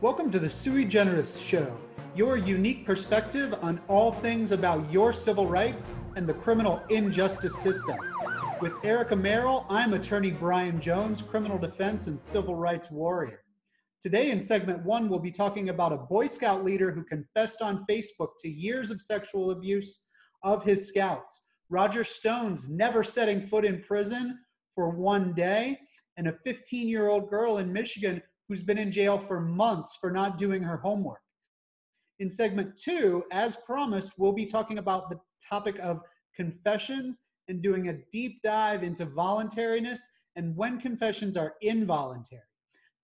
Welcome to the Sui Generis Show, your unique perspective on all things about your civil rights and the criminal injustice system. With Erica Merrill, I'm attorney Brian Jones, criminal defense and civil rights warrior. Today in segment one, we'll be talking about a Boy Scout leader who confessed on Facebook to years of sexual abuse of his scouts, Roger Stone's never setting foot in prison for one day, and a 15-year-old girl in Michigan who's been in jail for months for not doing her homework. In segment two, as promised, we'll be talking about the topic of confessions and doing a deep dive into voluntariness and when confessions are involuntary.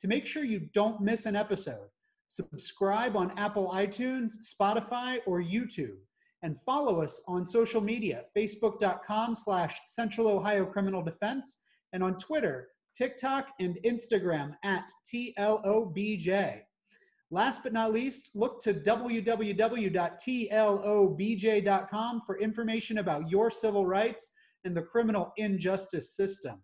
To make sure you don't miss an episode, subscribe on Apple iTunes, Spotify, or YouTube, and follow us on social media, facebook.com/Central Ohio Criminal Defense, and on Twitter, TikTok, and Instagram at TLOBJ. Last but not least, look to www.tlobj.com for information about your civil rights and the criminal injustice system.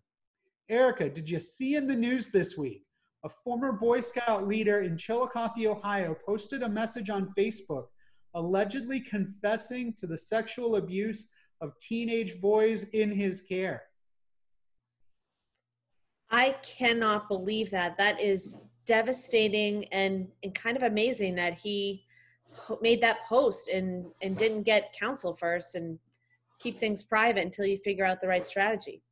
Erica, did you see in the news this week, a former Boy Scout leader in Chillicothe, Ohio, posted a message on Facebook allegedly confessing to the sexual abuse of teenage boys in his care? I cannot believe that. That is devastating and kind of amazing that he made that post and didn't get counsel first and keep things private until you figure out the right strategy.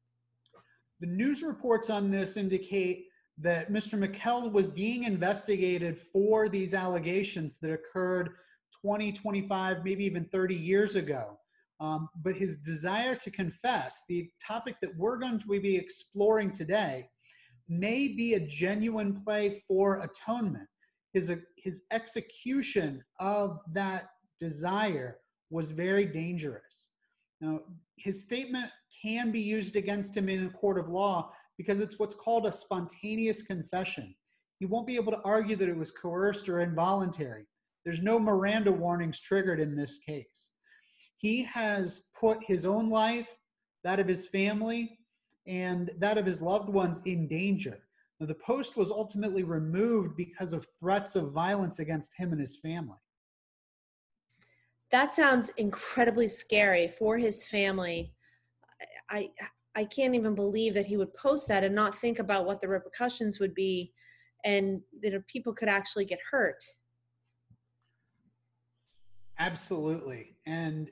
The news reports on this indicate that Mr. McKell was being investigated for these allegations that occurred 20, 25, maybe even 30 years ago. But his desire to confess, the topic that we're going to be exploring today, may be a genuine play for atonement. His execution of that desire was very dangerous. Now, his statement can be used against him in a court of law because it's what's called a spontaneous confession. He won't be able to argue that it was coerced or involuntary. There's no Miranda warnings triggered in this case. He has put his own life, that of his family, and that of his loved ones in danger. Now, the post was ultimately removed because of threats of violence against him and his family. That sounds incredibly scary for his family. I can't even believe that he would post that and not think about what the repercussions would be and that people could actually get hurt. Absolutely. And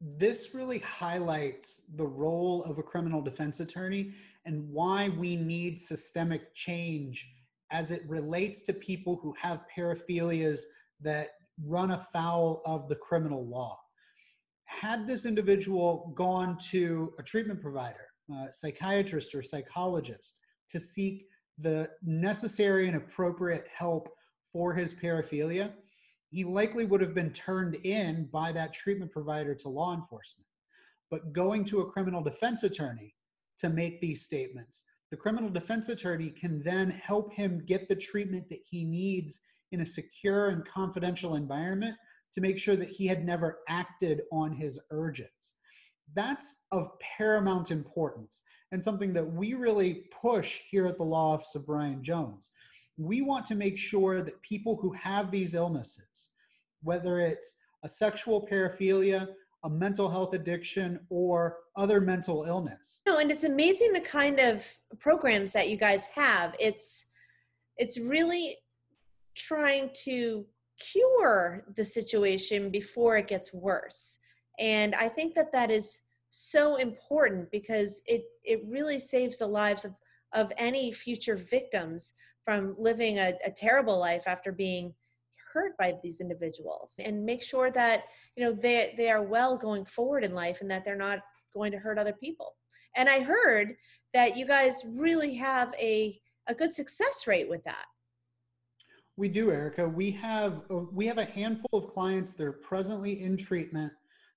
this really highlights the role of a criminal defense attorney and why we need systemic change as it relates to people who have paraphilias that run afoul of the criminal law. Had this individual gone to a treatment provider, a psychiatrist or psychologist, to seek the necessary and appropriate help for his paraphilia, he likely would have been turned in by that treatment provider to law enforcement. But going to a criminal defense attorney to make these statements, the criminal defense attorney can then help him get the treatment that he needs in a secure and confidential environment to make sure that he had never acted on his urges. That's of paramount importance and something that we really push here at the Law Office of Brian Jones. We want to make sure that people who have these illnesses, whether it's a sexual paraphilia, a mental health addiction, or other mental illness. No, and it's amazing the kind of programs that you guys have. It's really trying to cure the situation before it gets worse. And I think that that is so important because it really saves the lives of any future victims from living a terrible life after being hurt by these individuals, and make sure that they are well going forward in life and that they're not going to hurt other people. And I heard that you guys really have a good success rate with that. We do, Erica. We have a handful of clients that are presently in treatment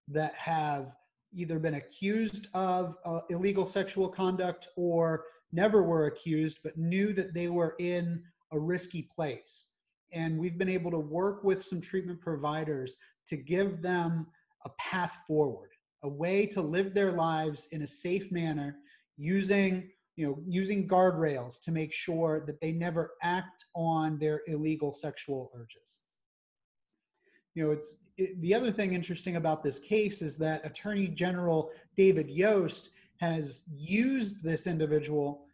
that have either been accused of illegal sexual conduct or never were accused, but knew that they were in a risky place. And we've been able to work with some treatment providers to give them a path forward, a way to live their lives in a safe manner using you know, using guardrails to make sure that they never act on their illegal sexual urges. You know, the other thing interesting about this case is that Attorney General David Yost has used this individual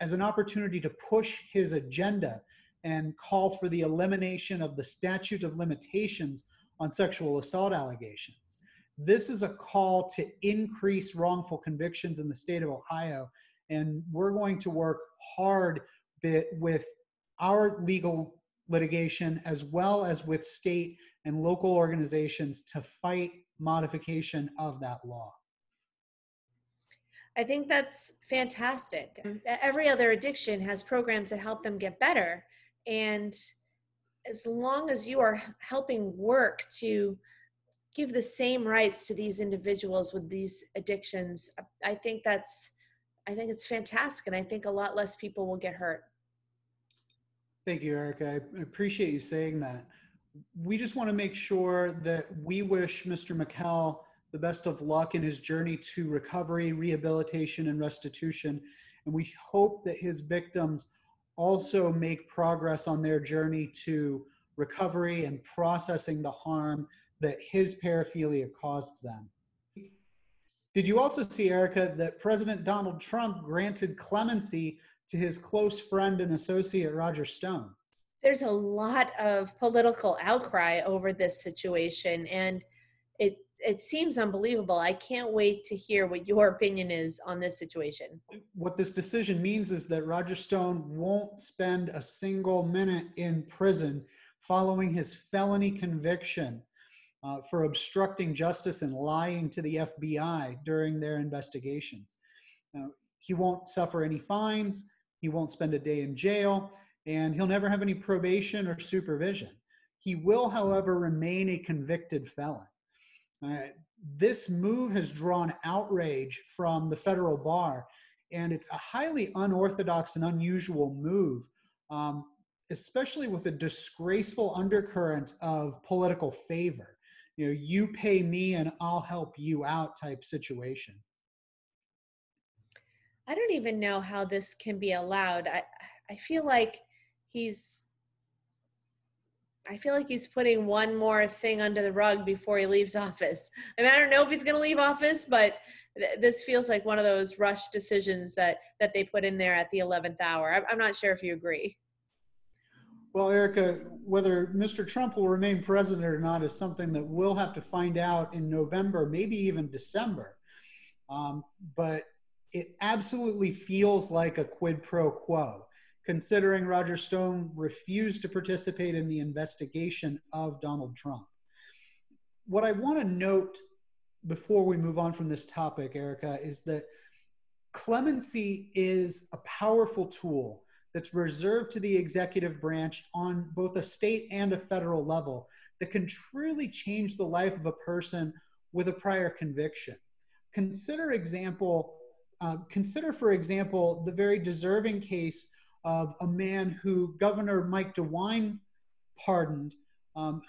as an opportunity to push his agenda and call for the elimination of the statute of limitations on sexual assault allegations. This is a call to increase wrongful convictions in the state of Ohio, and we're going to work hard with our legal litigation as well as with state and local organizations to fight modification of that law. I think that's fantastic. Every other addiction has programs that help them get better. And as long as you are helping work to give the same rights to these individuals with these addictions, I think it's fantastic. And I think a lot less people will get hurt. Thank you, Erica. I appreciate you saying that. We just want to make sure that we wish Mr. McKell the best of luck in his journey to recovery, rehabilitation, and restitution. And we hope that his victims also make progress on their journey to recovery and processing the harm that his paraphilia caused them. Did you also see, Erica, that President Donald Trump granted clemency to his close friend and associate, Roger Stone? There's a lot of political outcry over this situation, and it seems unbelievable. I can't wait to hear what your opinion is on this situation. What this decision means is that Roger Stone won't spend a single minute in prison following his felony conviction for obstructing justice and lying to the FBI during their investigations. Now, he won't suffer any fines. He won't spend a day in jail, and he'll never have any probation or supervision. He will, however, remain a convicted felon. This move has drawn outrage from the federal bar, and it's a highly unorthodox and unusual move, especially with a disgraceful undercurrent of political favor. You know, you pay me and I'll help you out type situation. I don't even know how this can be allowed. I feel like he's putting one more thing under the rug before he leaves office. I mean, I don't know if he's going to leave office, but this feels like one of those rush decisions that they put in there at the 11th hour. I'm not sure if you agree. Well, Erica, whether Mr. Trump will remain president or not is something that we'll have to find out in November, maybe even December. But it absolutely feels like a quid pro quo, considering Roger Stone refused to participate in the investigation of Donald Trump. What I want to note before we move on from this topic, Erica, is that clemency is a powerful tool that's reserved to the executive branch on both a state and a federal level that can truly change the life of a person with a prior conviction. Consider, for example, the very deserving case of a man who Governor Mike DeWine pardoned,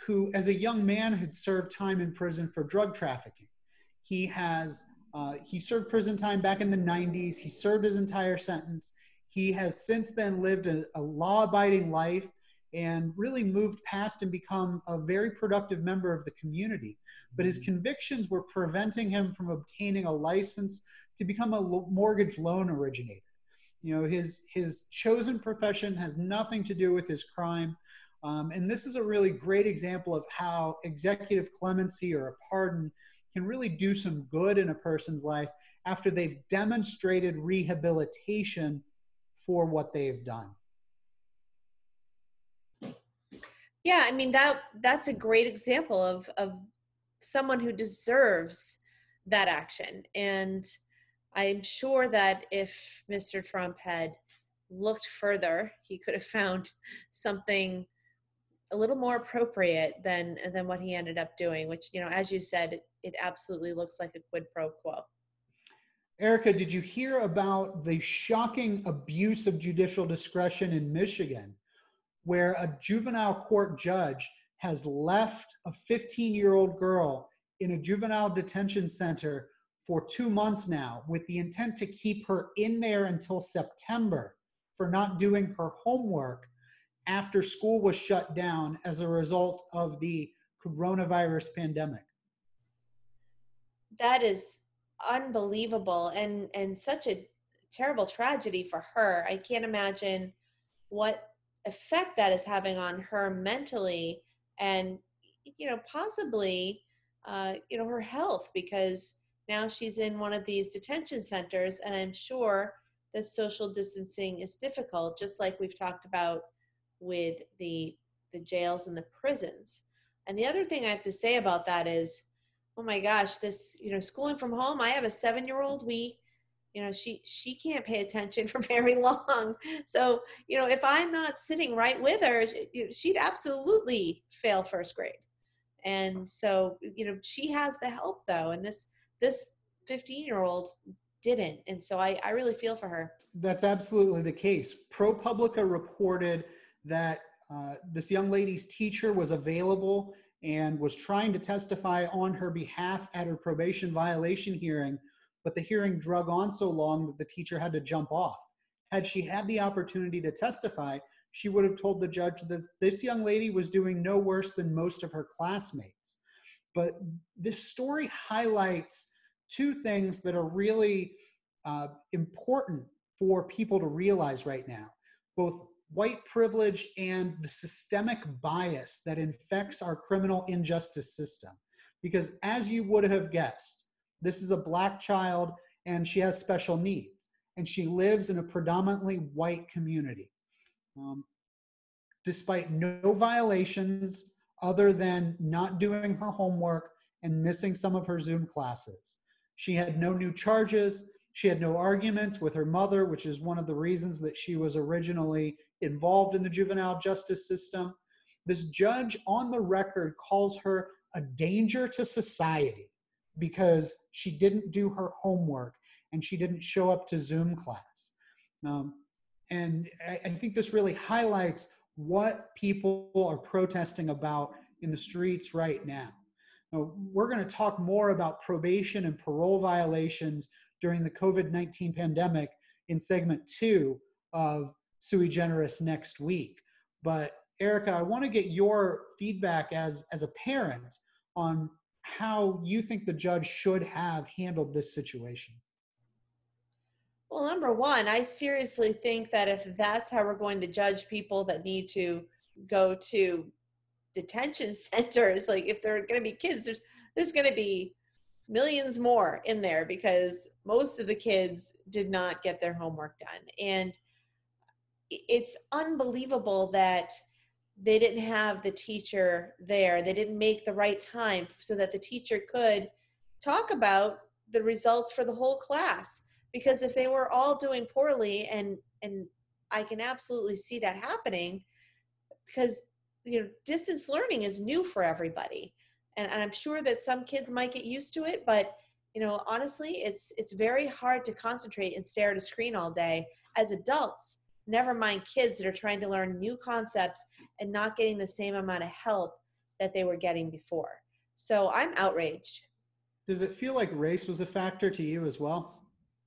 who as a young man had served time in prison for drug trafficking. He served prison time back in the 90s. He served his entire sentence. He has since then lived a law-abiding life and really moved past and become a very productive member of the community. But his convictions were preventing him from obtaining a license to become a mortgage loan originator. You know, his chosen profession has nothing to do with his crime. And this is a really great example of how executive clemency or a pardon can really do some good in a person's life after they've demonstrated rehabilitation for what they've done. Yeah, I mean, that's a great example of someone who deserves that action. And I'm sure that if Mr. Trump had looked further, he could have found something a little more appropriate than what he ended up doing, which, you know, as you said, it absolutely looks like a quid pro quo. Erica, did you hear about the shocking abuse of judicial discretion in Michigan, where a juvenile court judge has left a 15-year-old girl in a juvenile detention center for 2 months now with the intent to keep her in there until September for not doing her homework after school was shut down as a result of the coronavirus pandemic. That is unbelievable and such a terrible tragedy for her. I can't imagine what effect that is having on her mentally and, you know, possibly, you know, her health, because now she's in one of these detention centers, and I'm sure that social distancing is difficult, just like we've talked about with the jails and the prisons. And the other thing I have to say about that is, oh my gosh, this, you know, schooling from home, I have a 7-year-old. You know, she can't pay attention for very long. So, you know, if I'm not sitting right with her, she'd absolutely fail first grade. And so, you know, she has the help though. And this 15-year-old didn't. And so I really feel for her. That's absolutely the case. ProPublica reported that this young lady's teacher was available and was trying to testify on her behalf at her probation violation hearing, but the hearing drug on so long that the teacher had to jump off. Had she had the opportunity to testify, she would have told the judge that this young lady was doing no worse than most of her classmates. But this story highlights two things that are really important for people to realize right now, both white privilege and the systemic bias that infects our criminal injustice system. Because as you would have guessed, this is a black child and she has special needs and she lives in a predominantly white community. Despite no violations other than not doing her homework and missing some of her Zoom classes, she had no new charges. She had no arguments with her mother, which is one of the reasons that she was originally involved in the juvenile justice system. This judge on the record calls her a danger to society because she didn't do her homework and she didn't show up to Zoom class. And I think this really highlights what people are protesting about in the streets right now. Now we're going to talk more about probation and parole violations during the COVID-19 pandemic in segment 2 of Sui Generis next week. But Erica, I want to get your feedback as a parent on how you think the judge should have handled this situation. Well, number one, I seriously think that if that's how we're going to judge people that need to go to detention centers, like if they're going to be kids, there's going to be millions more in there because most of the kids did not get their homework done. And it's unbelievable that they didn't have the teacher there. They didn't make the right time so that the teacher could talk about the results for the whole class. Because if they were all doing poorly, and I can absolutely see that happening, because, you know, distance learning is new for everybody. And I'm sure that some kids might get used to it, but, you know, honestly, it's very hard to concentrate and stare at a screen all day as adults, never mind kids that are trying to learn new concepts and not getting the same amount of help that they were getting before. So I'm outraged. Does it feel like race was a factor to you as well?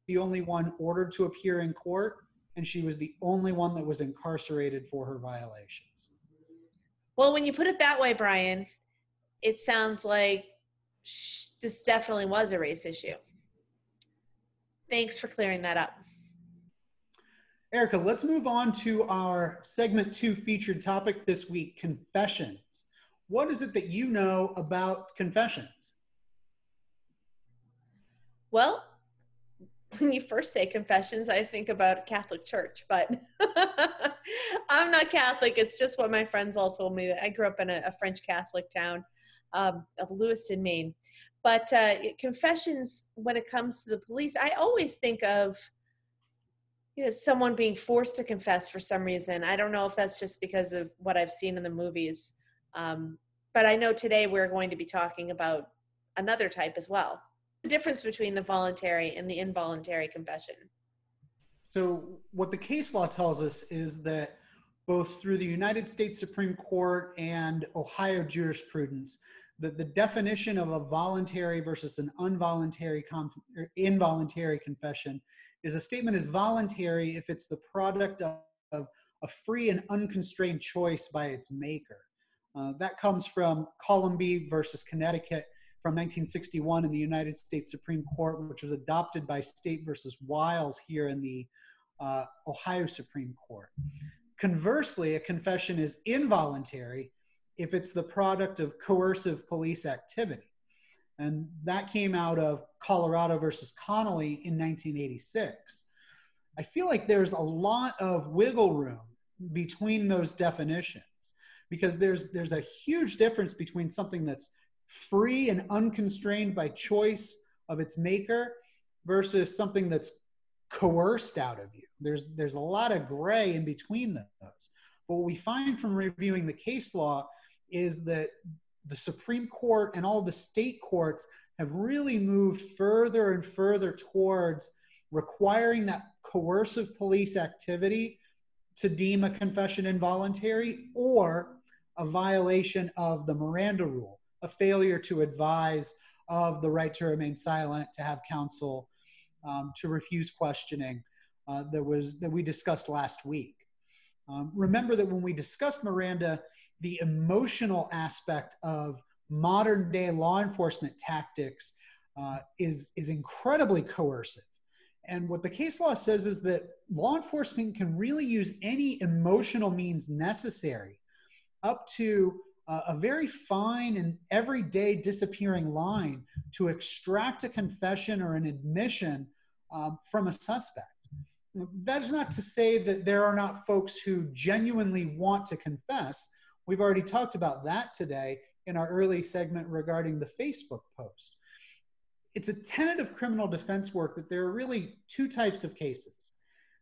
The only one ordered to appear in court, and she was the only one that was incarcerated for her violations. Well, when you put it that way, Brian, it sounds like this definitely was a race issue. Thanks for clearing that up. Erica, let's move on to our segment 2 featured topic this week, confessions. What is it that you know about confessions? Well, when you first say confessions, I think about a Catholic church, but I'm not Catholic. It's just what my friends all told me. I grew up in a French Catholic town of Lewiston, Maine. But confessions, when it comes to the police, I always think of, you know, someone being forced to confess for some reason. I don't know if that's just because of what I've seen in the movies. But I know today we're going to be talking about another type as well. The difference between the voluntary and the involuntary confession. So what the case law tells us is that both through the United States Supreme Court and Ohio jurisprudence, the definition of a voluntary versus an involuntary confession is a statement is voluntary if it's the product of a free and unconstrained choice by its maker. That comes from Culombe versus Connecticut from 1961 in the United States Supreme Court, which was adopted by State versus Wiles here in the Ohio Supreme Court. Conversely, a confession is involuntary if it's the product of coercive police activity. And that came out of Colorado versus Connolly in 1986. I feel like there's a lot of wiggle room between those definitions, because there's a huge difference between something that's free and unconstrained by choice of its maker versus something that's coerced out of you. There's a lot of gray in between those. But what we find from reviewing the case law is that the Supreme Court and all the state courts have really moved further and further towards requiring that coercive police activity to deem a confession involuntary, or a violation of the Miranda rule, a failure to advise of the right to remain silent, to have counsel, to refuse questioning that we discussed last week. Remember that when we discussed Miranda, the emotional aspect of modern day law enforcement tactics is incredibly coercive. And what the case law says is that law enforcement can really use any emotional means necessary up to a very fine and everyday disappearing line to extract a confession or an admission from a suspect. That's not to say that there are not folks who genuinely want to confess. We've already talked about that today in our early segment regarding the Facebook post. It's a tenet of criminal defense work that there are really two types of cases: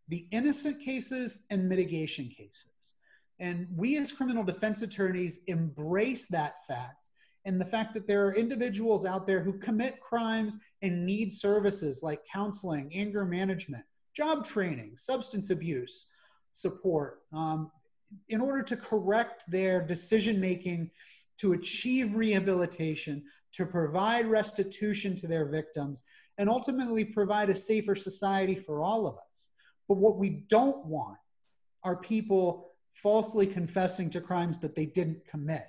the innocent cases and mitigation cases. And we as criminal defense attorneys embrace that fact, and the fact that there are individuals out there who commit crimes and need services like counseling, anger management, job training, substance abuse support, in order to correct their decision-making, to achieve rehabilitation, to provide restitution to their victims, and ultimately provide a safer society for all of us. But what we don't want are people falsely confessing to crimes that they didn't commit.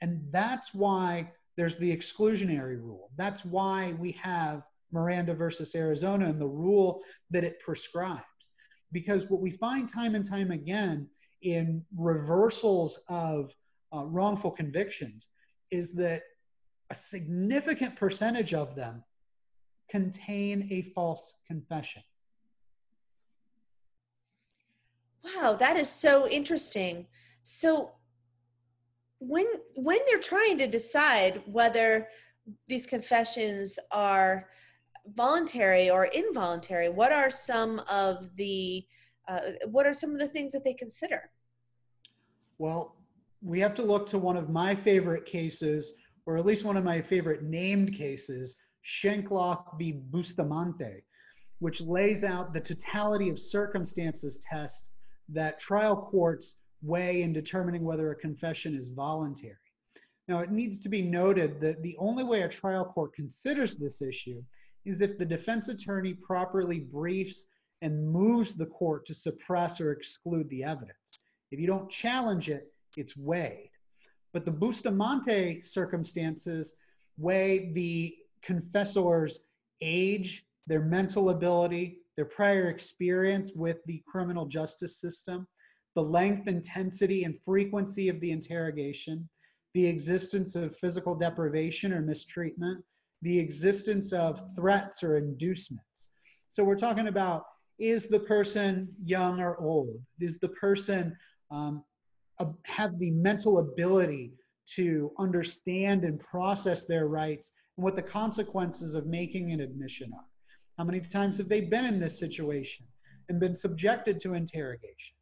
And that's why there's the exclusionary rule. That's why we have Miranda versus Arizona and the rule that it prescribes. Because what we find time and time again in reversals of wrongful convictions is that a significant percentage of them contain a false confession. Wow, that is so interesting. So when they're trying to decide whether these confessions are voluntary or involuntary, what are some of the things that they consider? Well, we have to look to one of my favorite cases, or at least one of my favorite named cases, Schneckloth v. Bustamante, which lays out the totality of circumstances test that trial courts weigh in determining whether a confession is voluntary. Now, it needs to be noted that the only way a trial court considers this issue is if the defense attorney properly briefs and moves the court to suppress or exclude the evidence. If you don't challenge it, it's weighed. But the Bustamante circumstances weigh the confessor's age, their mental ability, their prior experience with the criminal justice system, the length, intensity, and frequency of the interrogation, the existence of physical deprivation or mistreatment, the existence of threats or inducements. So we're talking about, is the person young or old? Is the person have the mental ability to understand and process their rights and what the consequences of making an admission are? How many times have they been in this situation and been subjected to interrogation?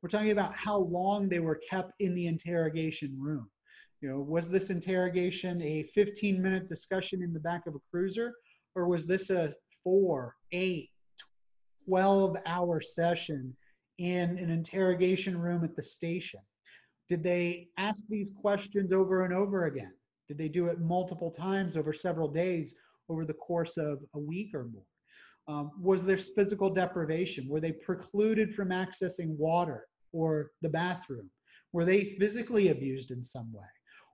We're talking about how long they were kept in the interrogation room. You know, was this interrogation a 15-minute discussion in the back of a cruiser, or was this a 4, 8, 12-hour session in an interrogation room at the station? Did they ask these questions over and over again? Did they do it multiple times over several days over the course of a week or more? Was there physical deprivation? Were they precluded from accessing water or the bathroom? Were they physically abused in some way?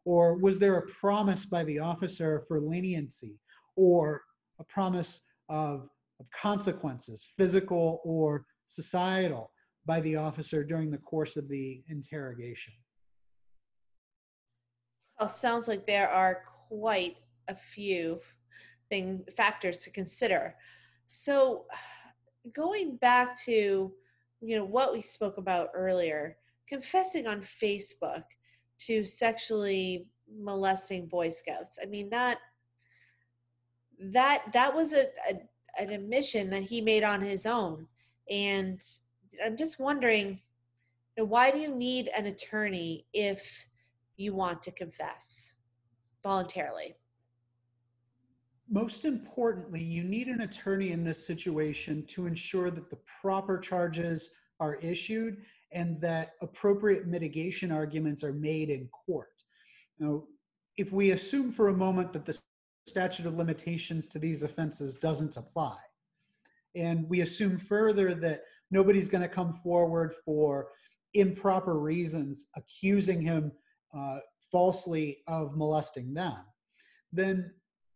Or was there a promise by the officer for leniency or a promise of consequences, physical or societal, by the officer during the course of the interrogation? Well, sounds like there are quite a few factors to consider. So going back to, what we spoke about earlier, confessing on Facebook to sexually molesting Boy Scouts. I mean, that was an admission that he made on his own. And I'm just wondering, why do you need an attorney if you want to confess voluntarily? Most importantly, you need an attorney in this situation to ensure that the proper charges are issued and that appropriate mitigation arguments are made in court. Now, if we assume for a moment that the statute of limitations to these offenses doesn't apply, and we assume further that nobody's going to come forward for improper reasons accusing him falsely of molesting them, then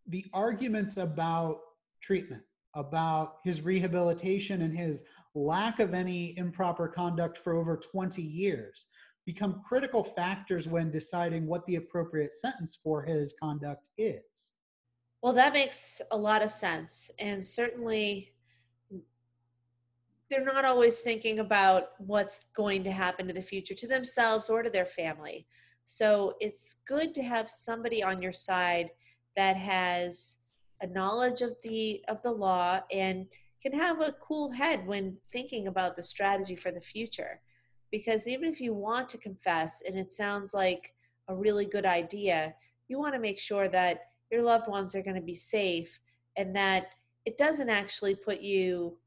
the arguments about treatment, about his rehabilitation and his lack of any improper conduct for over 20 years become critical factors when deciding what the appropriate sentence for his conduct is. Well, that makes a lot of sense. And certainly they're not always thinking about what's going to happen in the future to themselves or to their family. So it's good to have somebody on your side that has a knowledge of the law and can have a cool head when thinking about the strategy for the future. Because even if you want to confess and it sounds like a really good idea, you want to make sure that your loved ones are going to be safe and that it doesn't actually put you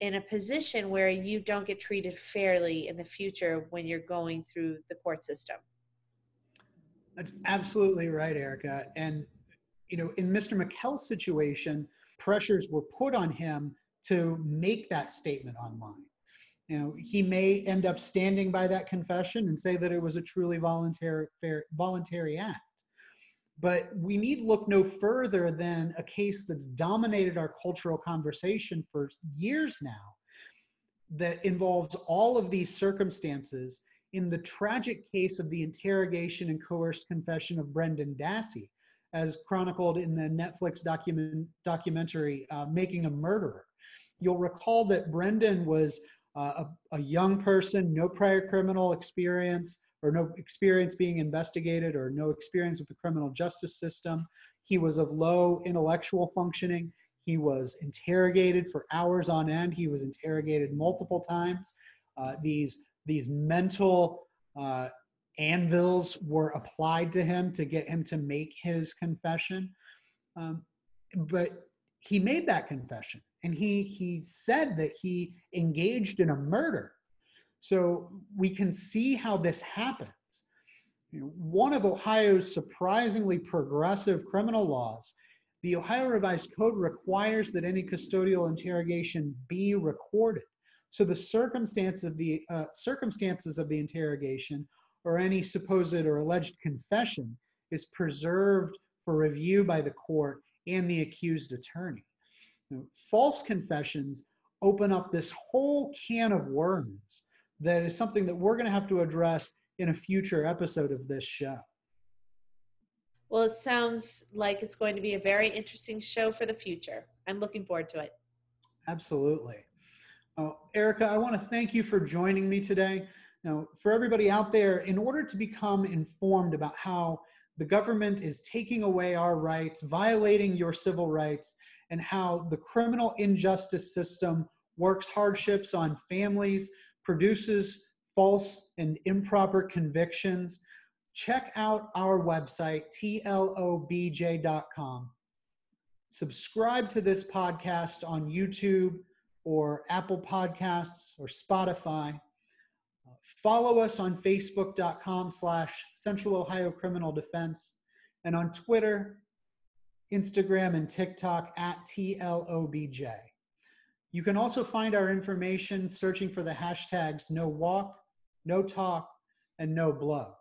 in a position where you don't get treated fairly in the future when you're going through the court system. That's absolutely right, Erica. And in Mr. McKell's situation, pressures were put on him to make that statement online. He may end up standing by that confession and say that it was a truly voluntary act. But we need look no further than a case that's dominated our cultural conversation for years now that involves all of these circumstances in the tragic case of the interrogation and coerced confession of Brendan Dassey, as chronicled in the Netflix documentary, Making a Murderer. You'll recall that Brendan was a young person, no prior criminal experience, or no experience being investigated, or no experience with the criminal justice system. He was of low intellectual functioning. He was interrogated for hours on end. He was interrogated multiple times. These mental anvils were applied to him to get him to make his confession. But he made that confession, and he said that he engaged in a murder. So we can see how this happens. One of Ohio's surprisingly progressive criminal laws, the Ohio Revised Code requires that any custodial interrogation be recorded. So the circumstances of the interrogation or any supposed or alleged confession is preserved for review by the court and the accused attorney. False confessions open up this whole can of worms that is something that we're going to have to address in a future episode of this show. Well, it sounds like it's going to be a very interesting show for the future. I'm looking forward to it. Absolutely. Erica, I want to thank you for joining me today. Now, for everybody out there, in order to become informed about how the government is taking away our rights, violating your civil rights, and how the criminal injustice system works hardships on families, produces false and improper convictions, check out our website, TLOBJ.com. Subscribe to this podcast on YouTube or Apple Podcasts or Spotify. Follow us on Facebook.com/Central Ohio Criminal Defense. and on Twitter, Instagram, and TikTok at TLOBJ. You can also find our information searching for the hashtags No Walk, No Talk, and No Blow.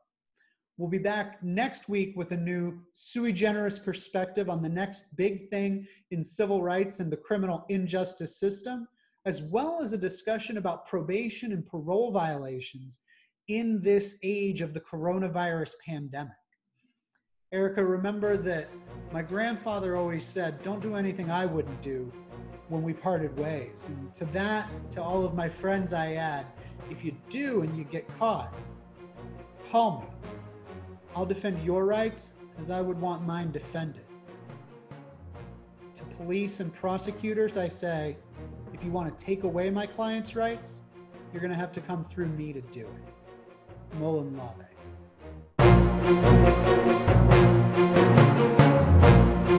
We'll be back next week with a new sui generis perspective on the next big thing in civil rights and the criminal injustice system, as well as a discussion about probation and parole violations in this age of the coronavirus pandemic. Erica, remember that my grandfather always said, "Don't do anything I wouldn't do," when we parted ways. And to that, to all of my friends, I add, if you do and you get caught, call me. I'll defend your rights as I would want mine defended. To police and prosecutors, I say, if you want to take away my client's rights, you're going to have to come through me to do it. Molon Labe.